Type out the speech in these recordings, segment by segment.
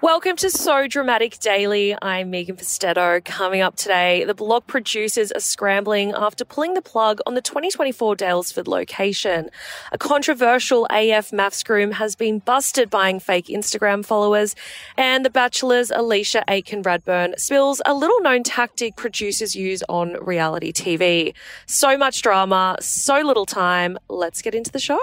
Welcome to So Dramatic Daily. I'm Megan Pustetto. Coming up today, the Block producers are scrambling after pulling the plug on the 2024 Daylesford location. A controversial AF maths groom has been busted buying fake Instagram followers, and The Bachelor's Alisha Aitken-Radburn spills a little-known tactic producers use on reality TV. So much drama, so little time. Let's get into the show.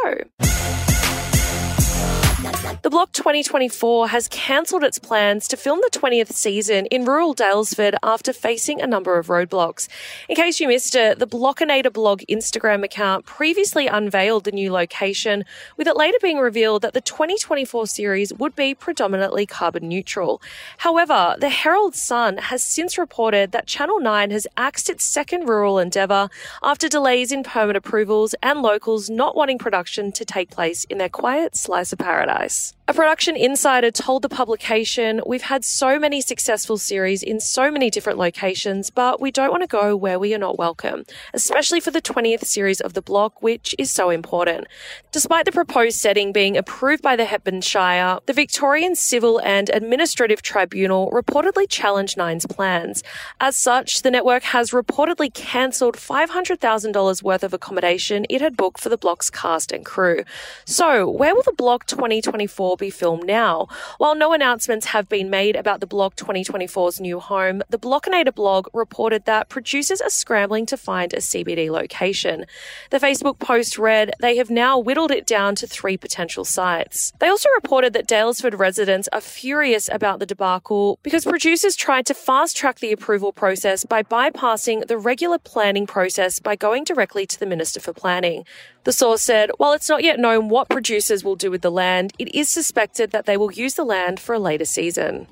The Block 2024 has cancelled its plans to film the 20th season in rural Daylesford after facing a number of roadblocks. In case you missed it, the Blockinator blog Instagram account previously unveiled the new location, with it later being revealed that the 2024 series would be predominantly carbon neutral. However, the Herald Sun has since reported that Channel 9 has axed its second rural endeavour after delays in permit approvals and locals not wanting production to take place in their quiet slice of paradise. A production insider told the publication, "We've had so many successful series in so many different locations, but we don't want to go where we are not welcome, especially for the 20th series of The Block, which is so important." Despite the proposed setting being approved by the Hepburn Shire, the Victorian Civil and Administrative Tribunal reportedly challenged Nine's plans. As such, the network has reportedly cancelled $500,000 worth of accommodation it had booked for The Block's cast and crew. So, where will The Block 2024 be filmed now? While no announcements have been made about the Block 2024's new home, the Blockinator blog reported that producers are scrambling to find a CBD location. The Facebook post read, "They have now whittled it down to 3 potential sites." They also reported that Daylesford residents are furious about the debacle because producers tried to fast-track the approval process by bypassing the regular planning process by going directly to the Minister for Planning. The source said, "While it's not yet known what producers will do with the land, it is suspected that they will use the land for a later season."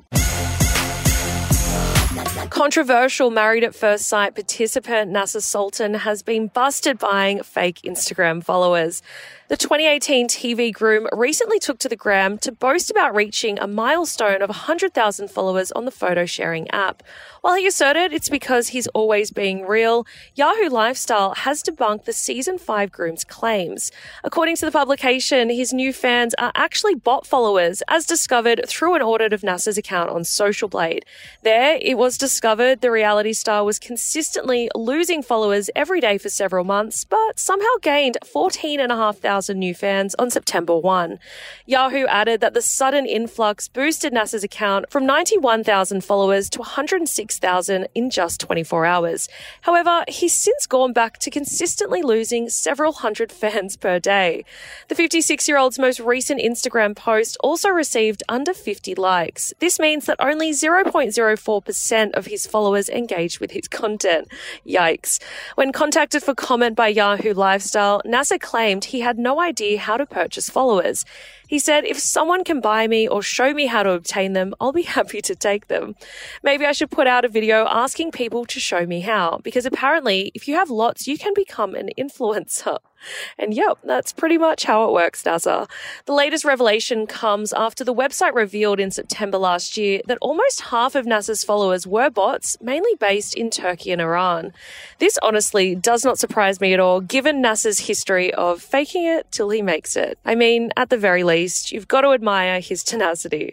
Controversial Married at First Sight participant Nasser Sultan has been busted buying fake Instagram followers. The 2018 TV groom recently took to the gram to boast about reaching a milestone of 100,000 followers on the photo-sharing app. While he asserted it's because he's always being real, Yahoo Lifestyle has debunked the Season 5 groom's claims. According to the publication, his new fans are actually bot followers, as discovered through an audit of Nasser's account on Social Blade. There, it was discovered the reality star was consistently losing followers every day for several months, but somehow gained 14,500 new fans on September 1. Yahoo added that the sudden influx boosted Nasser's account from 91,000 followers to 106,000 in just 24 hours. However, he's since gone back to consistently losing several hundred fans per day. The 56-year-old's most recent Instagram post also received under 50 likes. This means that only 0.04% of his followers engaged with his content. Yikes. When contacted for comment by Yahoo Lifestyle, Nasser claimed he had no idea how to purchase followers. He said, "If someone can buy me or show me how to obtain them, I'll be happy to take them. Maybe I should put out a video asking people to show me how, because apparently if you have lots, you can become an influencer." And yep, that's pretty much how it works, Nasser. The latest revelation comes after the website revealed in September last year that almost half of Nasser's followers were bots, mainly based in Turkey and Iran. This honestly does not surprise me at all, given Nasser's history of faking it till he makes it. I mean, at the very least, you've got to admire his tenacity.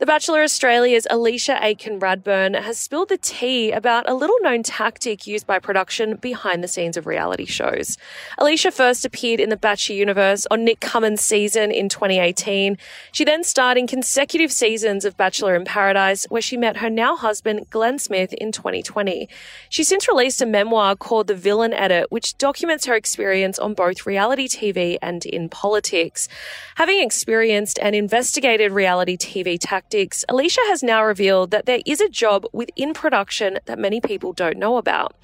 The Bachelor Australia's Alisha Aitken-Radburn has spilled the tea about a little-known tactic used by production behind the scenes of reality shows. Alisha first appeared in the Bachelor universe on Nick Cummins' season in 2018. She then starred in consecutive seasons of Bachelor in Paradise, where she met her now husband, Glenn Smith, in 2020. She's since released a memoir called The Villain Edit, which documents her experience on both reality TV and in politics. Having experienced and investigated reality TV tactics, tactics, Alisha has now revealed that there is a job within production that many people don't know about.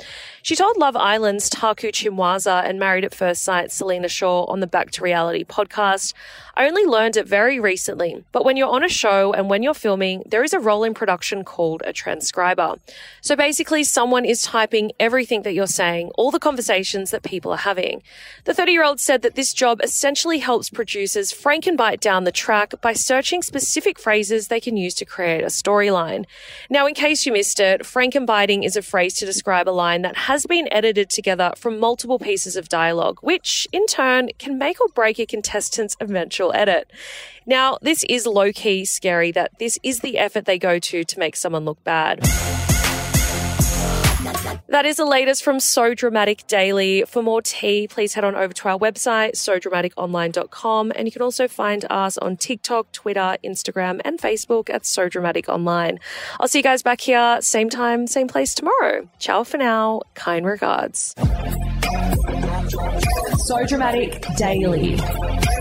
She told Love Island's Taku Chimwaza and Married at First Sight Selena Shaw on the Back to Reality podcast, "I only learned it very recently, but when you're on a show and when you're filming, there is a role in production called a transcriber. So basically someone is typing everything that you're saying, all the conversations that people are having." The 30-year-old said that this job essentially helps producers Frankenbite down the track by searching specific phrases they can use to create a storyline. Now, in case you missed it, Frankenbiting is a phrase to describe a line that has been edited together from multiple pieces of dialogue, which in turn can make or break a contestant's eventual edit. Now, this is low-key scary that this is the effort they go to make someone look bad. That is the latest from So Dramatic Daily. For more tea, please head on over to our website, sodramaticonline.com. And you can also find us on TikTok, Twitter, Instagram, and Facebook at So Dramatic Online. I'll see you guys back here, same time, same place tomorrow. Ciao for now. Kind regards. So Dramatic Daily.